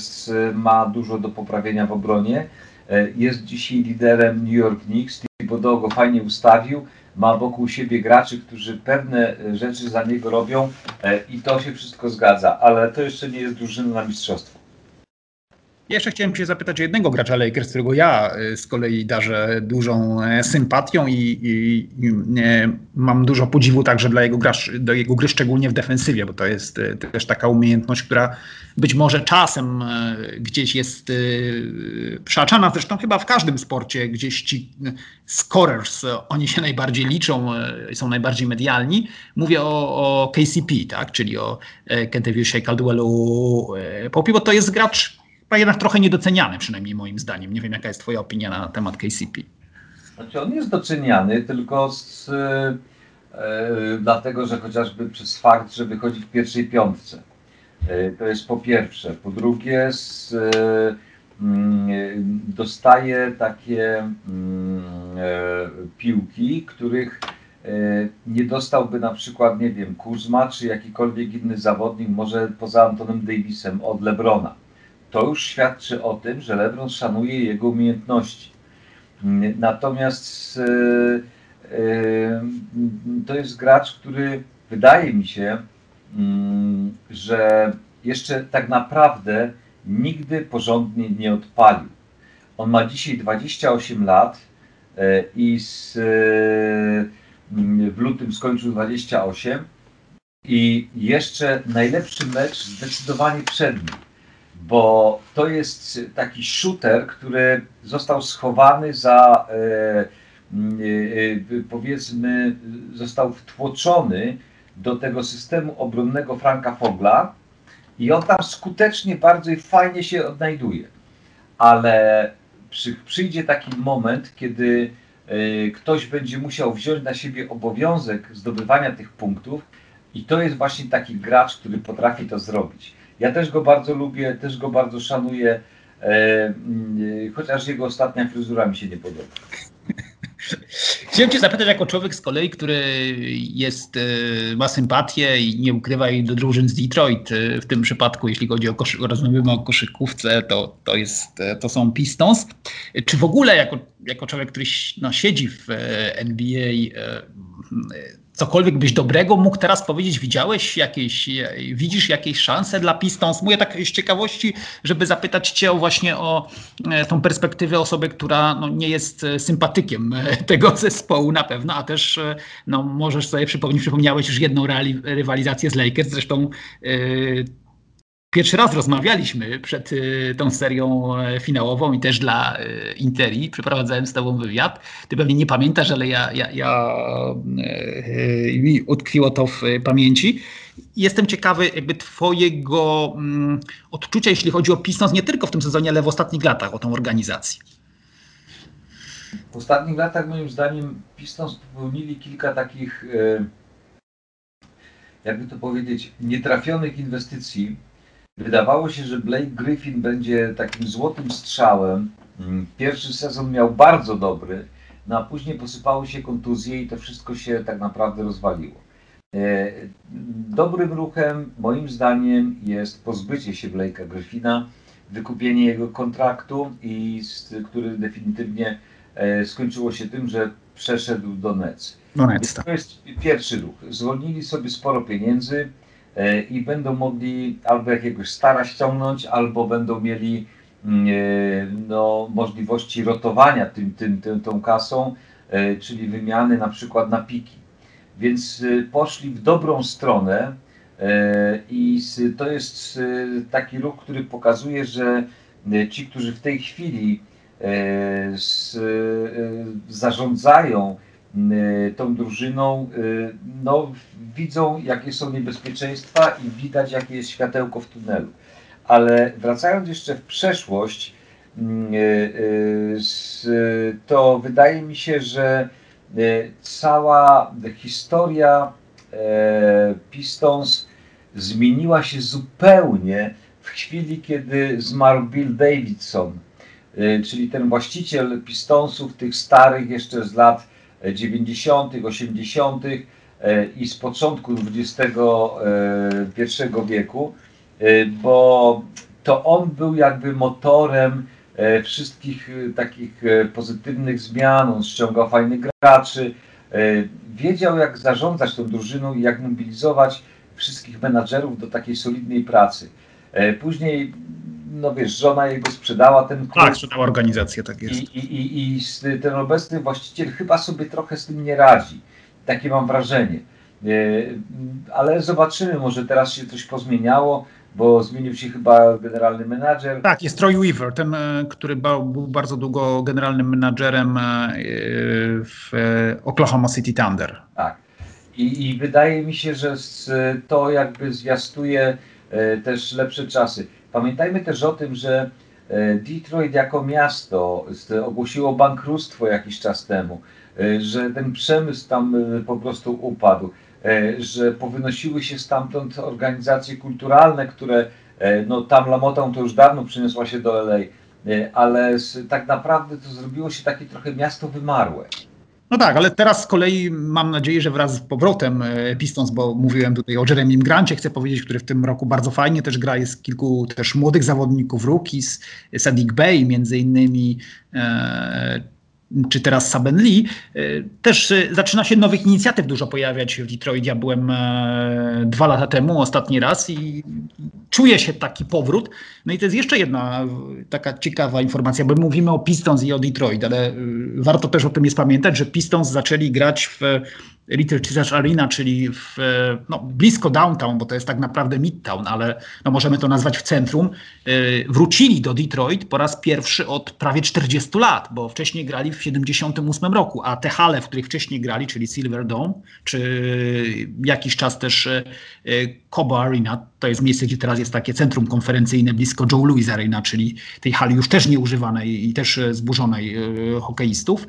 ma dużo do poprawienia w obronie. Jest dzisiaj liderem New York Knicks, Thibodeau go fajnie ustawił, ma wokół siebie graczy, którzy pewne rzeczy za niego robią i to się wszystko zgadza, ale to jeszcze nie jest drużyna na mistrzostwo. Ja jeszcze chciałem cię zapytać o jednego gracza Lakers, którego ja z kolei darzę dużą sympatią i mam dużo podziwu także dla jego gry, szczególnie w defensywie, bo to jest też taka umiejętność, która być może czasem gdzieś jest przeaczana, zresztą chyba w każdym sporcie gdzieś ci scorers, oni się najbardziej liczą, są najbardziej medialni. Mówię o KCP, tak? Czyli o Kentavious'ie Caldwellu Pope, bo to jest gracz jednak trochę niedoceniany, przynajmniej moim zdaniem. Nie wiem, jaka jest twoja opinia na temat KCP. Znaczy on jest doceniany tylko dlatego, że chociażby przez fakt, że wychodzi w pierwszej piątce. To jest po pierwsze. Po drugie dostaje takie piłki, których nie dostałby na przykład, nie wiem, Kuzma czy jakikolwiek inny zawodnik, może poza Antonem Davisem od LeBrona. To już świadczy o tym, że LeBron szanuje jego umiejętności. Natomiast to jest gracz, który wydaje mi się, że jeszcze tak naprawdę nigdy porządnie nie odpalił. On ma dzisiaj 28 lat i w lutym skończył 28 i jeszcze najlepszy mecz zdecydowanie przed nim. Bo to jest taki shooter, który został schowany za, powiedzmy, został wtłoczony do tego systemu obronnego Franka Vogla i on tam skutecznie, bardzo i fajnie się odnajduje. Ale przyjdzie taki moment, kiedy ktoś będzie musiał wziąć na siebie obowiązek zdobywania tych punktów i to jest właśnie taki gracz, który potrafi to zrobić. Ja też go bardzo lubię, też go bardzo szanuję, chociaż jego ostatnia fryzura mi się nie podoba. Chciałem cię zapytać jako człowiek z kolei, który jest, ma sympatię i nie ukrywa jej do drużyn z Detroit. W tym przypadku, jeśli chodzi o rozmawiamy o koszykówce, to są Pistons. Czy w ogóle jako człowiek, który siedzi w NBA, cokolwiek byś dobrego mógł teraz powiedzieć? Widzisz jakieś szanse dla Pistons? Mówię tak z ciekawości, żeby zapytać cię właśnie o tą perspektywę osoby, która nie jest sympatykiem tego zespołu na pewno, a też możesz sobie przypomniałeś już jedną rywalizację z Lakers. Zresztą pierwszy raz rozmawialiśmy przed tą serią finałową i też dla Interi przeprowadzałem z tobą wywiad. Ty pewnie nie pamiętasz, ale mi utkwiło to w pamięci. Jestem ciekawy twojego odczucia, jeśli chodzi o Pistons, nie tylko w tym sezonie, ale w ostatnich latach o tą organizację. W ostatnich latach moim zdaniem Pistons popełnili kilka takich, jakby to powiedzieć, nietrafionych inwestycji. Wydawało się, że Blake Griffin będzie takim złotym strzałem. Pierwszy sezon miał bardzo dobry, a później posypały się kontuzje i to wszystko się tak naprawdę rozwaliło. Dobrym ruchem moim zdaniem jest pozbycie się Blake'a Griffina, wykupienie jego kontraktu, który definitywnie skończyło się tym, że przeszedł do Nets. To jest pierwszy ruch. Zwolnili sobie sporo pieniędzy i będą mogli albo jakiegoś stara ściągnąć, albo będą mieli możliwości rotowania tą kasą, czyli wymiany na przykład na piki. Więc poszli w dobrą stronę i to jest taki ruch, który pokazuje, że ci, którzy w tej chwili zarządzają tą drużyną, widzą, jakie są niebezpieczeństwa i widać, jakie jest światełko w tunelu. Ale wracając jeszcze w przeszłość, to wydaje mi się, że cała historia Pistons zmieniła się zupełnie w chwili, kiedy zmarł Bill Davidson, czyli ten właściciel Pistonsów, tych starych jeszcze z lat 90., 80. i z początku XXI wieku, bo to on był jakby motorem wszystkich takich pozytywnych zmian, on ściągał fajnych graczy, wiedział, jak zarządzać tą drużyną i jak mobilizować wszystkich menadżerów do takiej solidnej pracy. Później żona jego sprzedała ten klub. Tak, sprzedała organizację, tak jest. I ten obecny właściciel chyba sobie trochę z tym nie radzi. Takie mam wrażenie. Ale zobaczymy, może teraz się coś pozmieniało, bo zmienił się chyba generalny menadżer. Tak, jest Troy Weaver, ten, który był bardzo długo generalnym menadżerem w Oklahoma City Thunder. Tak. I wydaje mi się, że to jakby zwiastuje też lepsze czasy. Pamiętajmy też o tym, że Detroit jako miasto ogłosiło bankructwo jakiś czas temu, że ten przemysł tam po prostu upadł, że powynosiły się stamtąd organizacje kulturalne, które tam lamotą to już dawno przeniosła się do LA, ale tak naprawdę to zrobiło się takie trochę miasto wymarłe. No tak, ale teraz z kolei mam nadzieję, że wraz z powrotem Pistons, bo mówiłem tutaj o Jeremym Grancie, chcę powiedzieć, który w tym roku bardzo fajnie też gra, jest kilku też młodych zawodników, rookies, Saddiq Bey między innymi, czy teraz Saben Lee, też zaczyna się nowych inicjatyw dużo pojawiać w Detroit. Ja byłem 2 lata temu ostatni raz i czuje się taki powrót. No i to jest jeszcze jedna taka ciekawa informacja, bo mówimy o Pistons i o Detroit, ale warto też o tym jest pamiętać, że Pistons zaczęli grać w Little Caesars Arena, czyli w, blisko downtown, bo to jest tak naprawdę midtown, ale możemy to nazwać w centrum. Wrócili do Detroit po raz pierwszy od prawie 40 lat, bo wcześniej grali w 1978 roku, a te hale, w których wcześniej grali, czyli Silver Dome, czy jakiś czas też Cobo Arena, to jest miejsce, gdzie teraz jest takie centrum konferencyjne blisko Joe Louis Arena, czyli tej hali już też nieużywanej i też zburzonej hokeistów.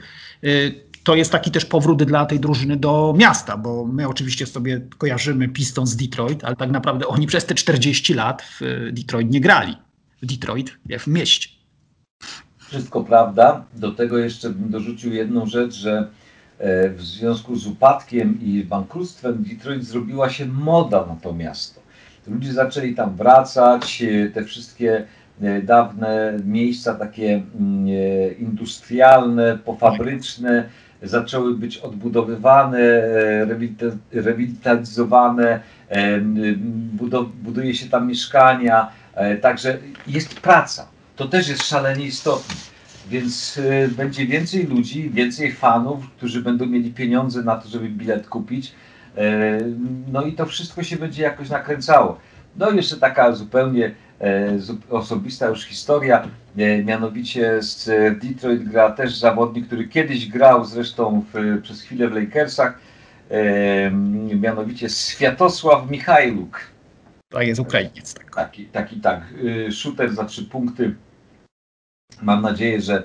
To jest taki też powrót dla tej drużyny do miasta, bo my oczywiście sobie kojarzymy Pistons z Detroit, ale tak naprawdę oni przez te 40 lat w Detroit nie grali. W Detroit, w mieście. Wszystko prawda. Do tego jeszcze bym dorzucił jedną rzecz, że w związku z upadkiem i bankructwem Detroit zrobiła się moda na to miasto. Ludzie zaczęli tam wracać, te wszystkie dawne miejsca takie industrialne, pofabryczne zaczęły być odbudowywane, rewitalizowane, buduje się tam mieszkania, także jest praca. To też jest szalenie istotne, więc będzie więcej ludzi, więcej fanów, którzy będą mieli pieniądze na to, żeby bilet kupić. No i to wszystko się będzie jakoś nakręcało. No i jeszcze taka zupełnie osobista już historia, mianowicie z Detroit gra też zawodnik, który kiedyś grał zresztą przez chwilę w Lakersach, mianowicie Światosław Michajluk. To jest Ukrainiec. Tak. Shooter za 3 punkty. Mam nadzieję, że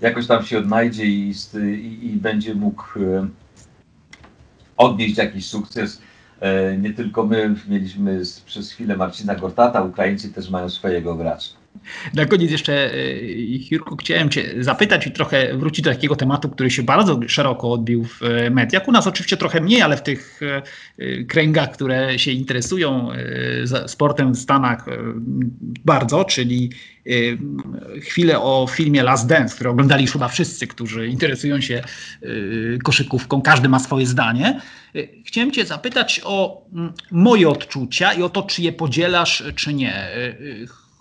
jakoś tam się odnajdzie i będzie mógł odnieść jakiś sukces. Nie tylko my mieliśmy przez chwilę Marcina Gortata, Ukraińcy też mają swojego gracza. Na koniec jeszcze, Hirku, chciałem Cię zapytać i trochę wrócić do takiego tematu, który się bardzo szeroko odbił w mediach. U nas oczywiście trochę mniej, ale w tych kręgach, które się interesują sportem w Stanach bardzo, czyli chwilę o filmie Last Dance, który oglądali już chyba wszyscy, którzy interesują się koszykówką. Każdy ma swoje zdanie. Chciałem Cię zapytać o moje odczucia i o to, czy je podzielasz, czy nie.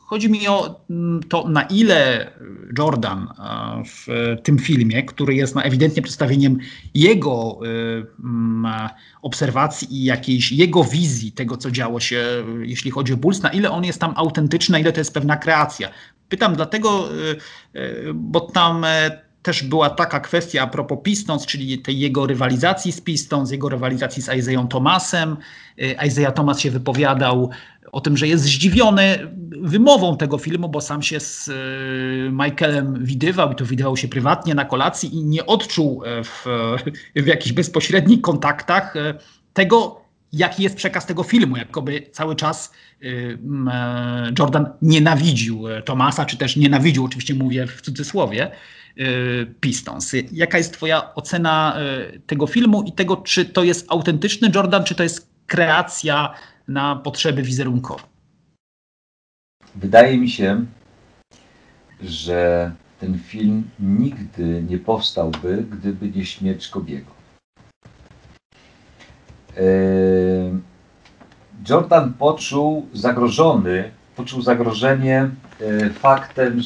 Chodzi mi o to, na ile Jordan w tym filmie, który jest ewidentnie przedstawieniem jego obserwacji i jakiejś jego wizji tego, co działo się, jeśli chodzi o Bulls, na ile on jest tam autentyczny, na ile to jest pewna kreacja. Pytam dlatego, bo tam też była taka kwestia a propos Pistons, czyli tej jego rywalizacji z Pistons, jego rywalizacji z Isaiah Thomasem. Isaiah Thomas się wypowiadał o tym, że jest zdziwiony wymową tego filmu, bo sam się z Michaelem widywał i to widywał się prywatnie na kolacji i nie odczuł w jakichś bezpośrednich kontaktach tego, jaki jest przekaz tego filmu. Jakoby cały czas Jordan nienawidził Thomasa, czy też nienawidził, oczywiście mówię w cudzysłowie, Pistons. Jaka jest Twoja ocena tego filmu i tego, czy to jest autentyczny Jordan, czy to jest kreacja na potrzeby wizerunkowe? Wydaje mi się, że ten film nigdy nie powstałby, gdyby nie śmierć Kobiego. Jordan poczuł zagrożenie faktem,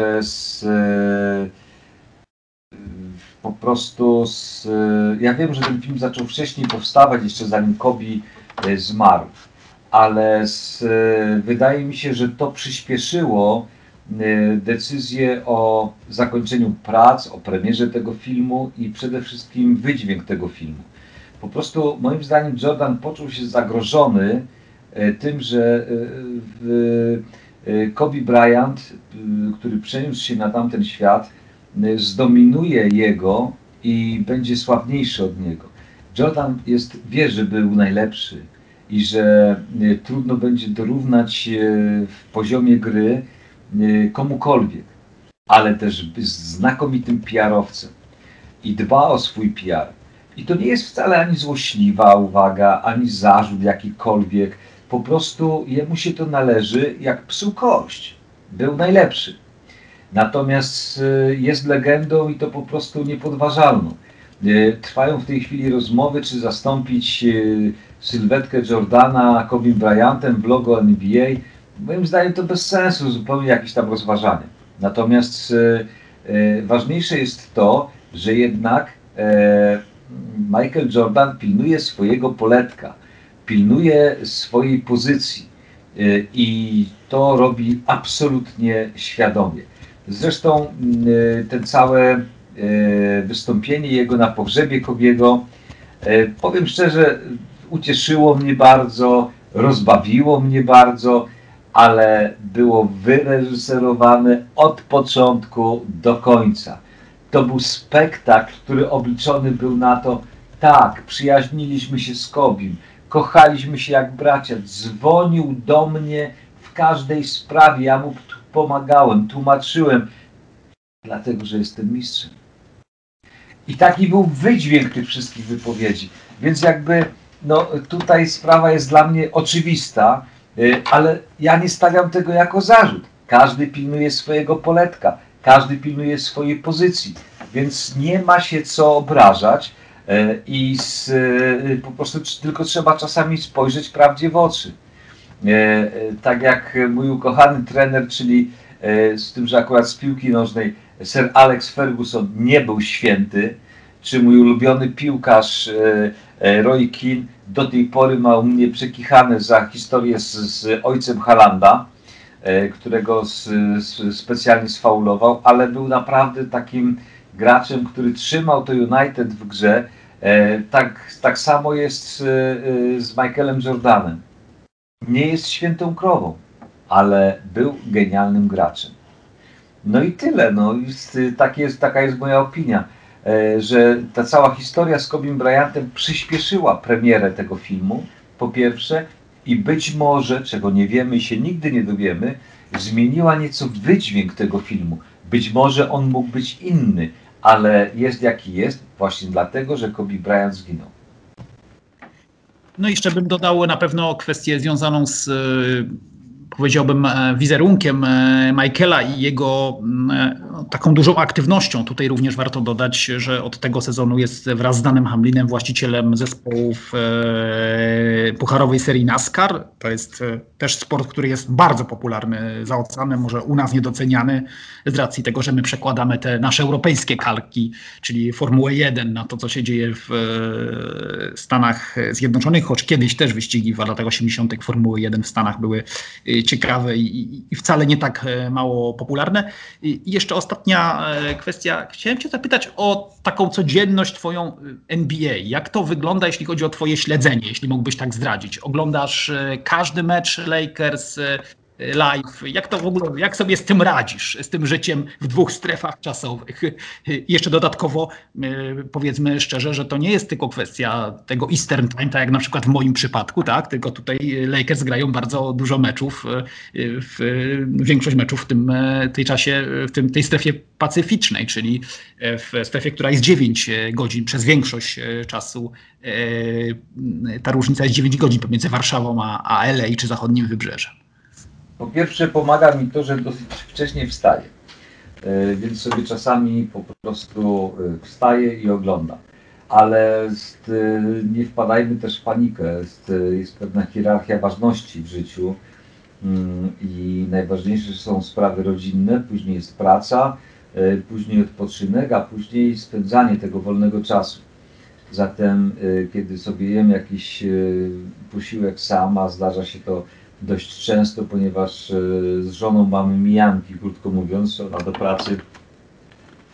ja wiem, że ten film zaczął wcześniej powstawać, jeszcze zanim Kobe zmarł, ale wydaje mi się, że to przyspieszyło decyzję o zakończeniu prac, o premierze tego filmu i przede wszystkim wydźwięk tego filmu. Po prostu moim zdaniem Jordan poczuł się zagrożony tym, że Kobe Bryant, który przeniósł się na tamten świat, zdominuje jego i będzie sławniejszy od niego. Jordan wie, że był najlepszy i że trudno będzie dorównać w poziomie gry komukolwiek, ale też znakomitym PR-owcem i dba o swój PR. I to nie jest wcale ani złośliwa uwaga, ani zarzut jakikolwiek. Po prostu jemu się to należy jak psu kość. Był najlepszy. Natomiast jest legendą i to po prostu niepodważalną. Trwają w tej chwili rozmowy, czy zastąpić sylwetkę Jordana Kobe Bryantem w logo NBA. Moim zdaniem to bez sensu, zupełnie jakieś tam rozważanie. Natomiast ważniejsze jest to, że jednak Michael Jordan pilnuje swojego poletka, pilnuje swojej pozycji i to robi absolutnie świadomie. Zresztą te całe wystąpienie jego na pogrzebie Kobiego, powiem szczerze, ucieszyło mnie bardzo, rozbawiło mnie bardzo, ale było wyreżyserowane od początku do końca. To był spektakl, który obliczony był na to, tak, przyjaźniliśmy się z Kobim, kochaliśmy się jak bracia, dzwonił do mnie w każdej sprawie, ja mu pomagałem, tłumaczyłem, dlatego że jestem mistrzem. I taki był wydźwięk tych wszystkich wypowiedzi. Więc jakby no, tutaj sprawa jest dla mnie oczywista, ale ja nie stawiam tego jako zarzut. Każdy pilnuje swojego poletka, każdy pilnuje swojej pozycji, więc nie ma się co obrażać i po prostu tylko trzeba czasami spojrzeć prawdzie w oczy. Tak jak mój ukochany trener, czyli z tym, że akurat z piłki nożnej Sir Alex Ferguson nie był święty, czy mój ulubiony piłkarz Roy Keane do tej pory ma u mnie przekichane za historię z ojcem Haalanda, którego specjalnie sfaulował, ale był naprawdę takim graczem, który trzymał to United w grze. Tak samo jest z Michaelem Jordanem. Nie jest świętą krową, ale był genialnym graczem. No i tyle. No. Taka jest moja opinia, że ta cała historia z Kobe Bryantem przyspieszyła premierę tego filmu, po pierwsze, i być może, czego nie wiemy i się nigdy nie dowiemy, zmieniła nieco wydźwięk tego filmu. Być może on mógł być inny, ale jest jaki jest, właśnie dlatego, że Kobe Bryant zginął. No i jeszcze bym dodał na pewno kwestię związaną z, powiedziałbym, wizerunkiem Michaela i jego taką dużą aktywnością. Tutaj również warto dodać, że od tego sezonu jest wraz z Danem Hamlinem właścicielem zespołów pucharowej serii NASCAR. To jest też sport, który jest bardzo popularny za oceanem, może u nas niedoceniany z racji tego, że my przekładamy te nasze europejskie kalki, czyli Formułę 1 na to, co się dzieje w Stanach Zjednoczonych, choć kiedyś też wyścigi w latach 80. Formuły 1 w Stanach były ciekawe i wcale nie tak mało popularne. I jeszcze ostatnia kwestia. Chciałem cię zapytać o taką codzienność twoją NBA. Jak to wygląda, jeśli chodzi o twoje śledzenie, jeśli mógłbyś tak zdradzić? Oglądasz każdy mecz Lakers live? Jak to w ogóle, jak sobie z tym radzisz? Z tym życiem w dwóch strefach czasowych? Jeszcze dodatkowo powiedzmy szczerze, że to nie jest tylko kwestia tego Eastern Time, tak jak na przykład w moim przypadku, tak? Tylko tutaj Lakers grają bardzo dużo meczów, większość meczów w tej czasie, tej strefie pacyficznej, czyli w strefie, która jest 9 godzin przez większość czasu. Ta różnica jest 9 godzin pomiędzy Warszawą a LA czy zachodnim wybrzeżem. Po pierwsze, pomaga mi to, że dosyć wcześnie wstaję, więc sobie czasami po prostu wstaję i oglądam. Ale nie wpadajmy też w panikę, jest pewna hierarchia ważności w życiu i najważniejsze są sprawy rodzinne, później jest praca, później odpoczynek, a później spędzanie tego wolnego czasu. Zatem kiedy sobie jem jakiś posiłek sam, a zdarza się to dość często, ponieważ z żoną mamy mijanki, krótko mówiąc, ona do pracy,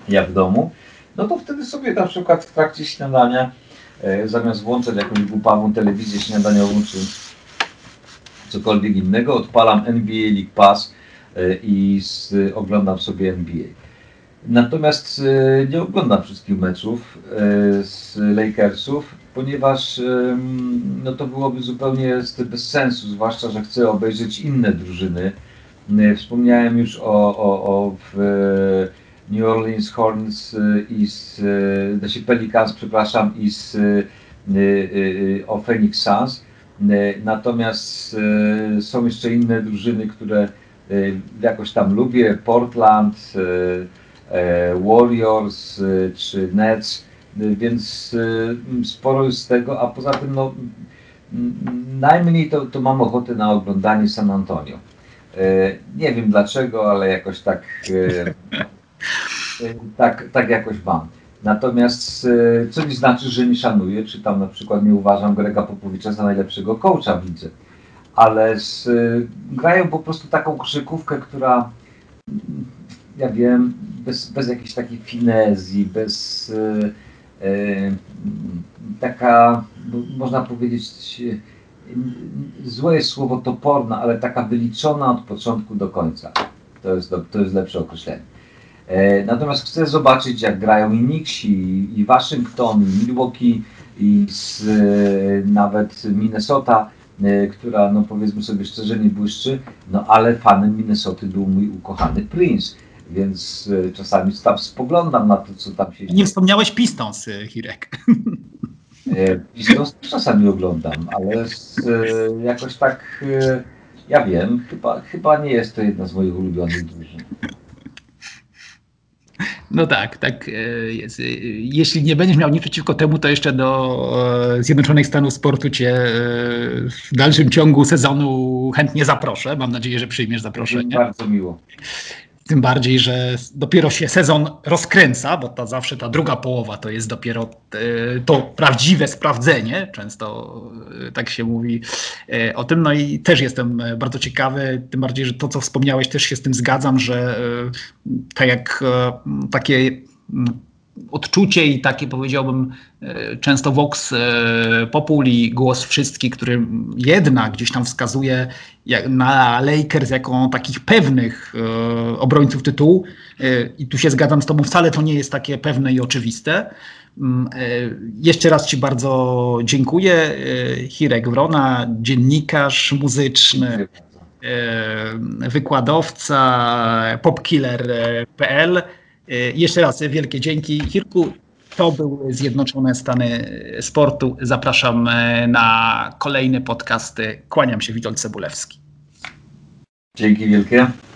ja w domu, no to wtedy sobie na przykład w trakcie śniadania, zamiast włączać jakąś głupawą telewizję śniadaniową czy cokolwiek innego, odpalam NBA League Pass i oglądam sobie NBA. Natomiast nie oglądam wszystkich meczów z Lakersów, ponieważ no to byłoby zupełnie bez sensu, zwłaszcza że chcę obejrzeć inne drużyny. Wspomniałem już o New Orleans Hornets i znaczy Pelicans, przepraszam, i o Phoenix Suns. Natomiast są jeszcze inne drużyny, które jakoś tam lubię, Portland, Warriors czy Nets, więc sporo jest z tego, a poza tym no, najmniej to mam ochotę na oglądanie San Antonio. Nie wiem dlaczego, ale jakoś tak jakoś mam. Natomiast co nie znaczy, że nie szanuję, czy tam na przykład nie uważam Grega Popowicza za najlepszego coacha w lidze, ale grają po prostu taką koszykówkę, która ja wiem, bez jakiejś takiej finezji, bez taka, można powiedzieć, złe jest słowo toporna, ale taka wyliczona od początku do końca. To jest lepsze określenie. Natomiast chcę zobaczyć, jak grają i Knicksi, i Waszyngton, i Milwaukee, i nawet Minnesota, która, no powiedzmy sobie szczerze, nie błyszczy, no ale fanem Minnesoty był mój ukochany Prince. więc czasami tam spoglądam na to, co tam się dzieje. Nie wspomniałeś Pistons, Hirek. Pistons czasami oglądam, ale jakoś tak, ja wiem, chyba nie jest to jedna z moich ulubionych drużyn. No tak, tak jest. Jeśli nie będziesz miał nic przeciwko temu, to jeszcze do Zjednoczonych Stanów Sportu cię w dalszym ciągu sezonu chętnie zaproszę. Mam nadzieję, że przyjmiesz zaproszenie. Bardzo miło. Tym bardziej, że dopiero się sezon rozkręca, bo to zawsze ta druga połowa to jest dopiero to prawdziwe sprawdzenie. Często tak się mówi o tym. No i też jestem bardzo ciekawy, tym bardziej, że to, co wspomniałeś, też się z tym zgadzam, że tak jak takie odczucie i takie, powiedziałbym, często vox populi, głos wszystkich, który jednak gdzieś tam wskazuje na Lakers jako takich pewnych obrońców tytułu. I tu się zgadzam z tobą, wcale to nie jest takie pewne i oczywiste. Jeszcze raz ci bardzo dziękuję. Hirek Wrona, dziennikarz muzyczny, wykładowca, popkiller.pl. Jeszcze raz wielkie dzięki, Hirku. To były Zjednoczone Stany Sportu. Zapraszam na kolejny podcast. Kłaniam się, Witold Cebulewski. Dzięki wielkie.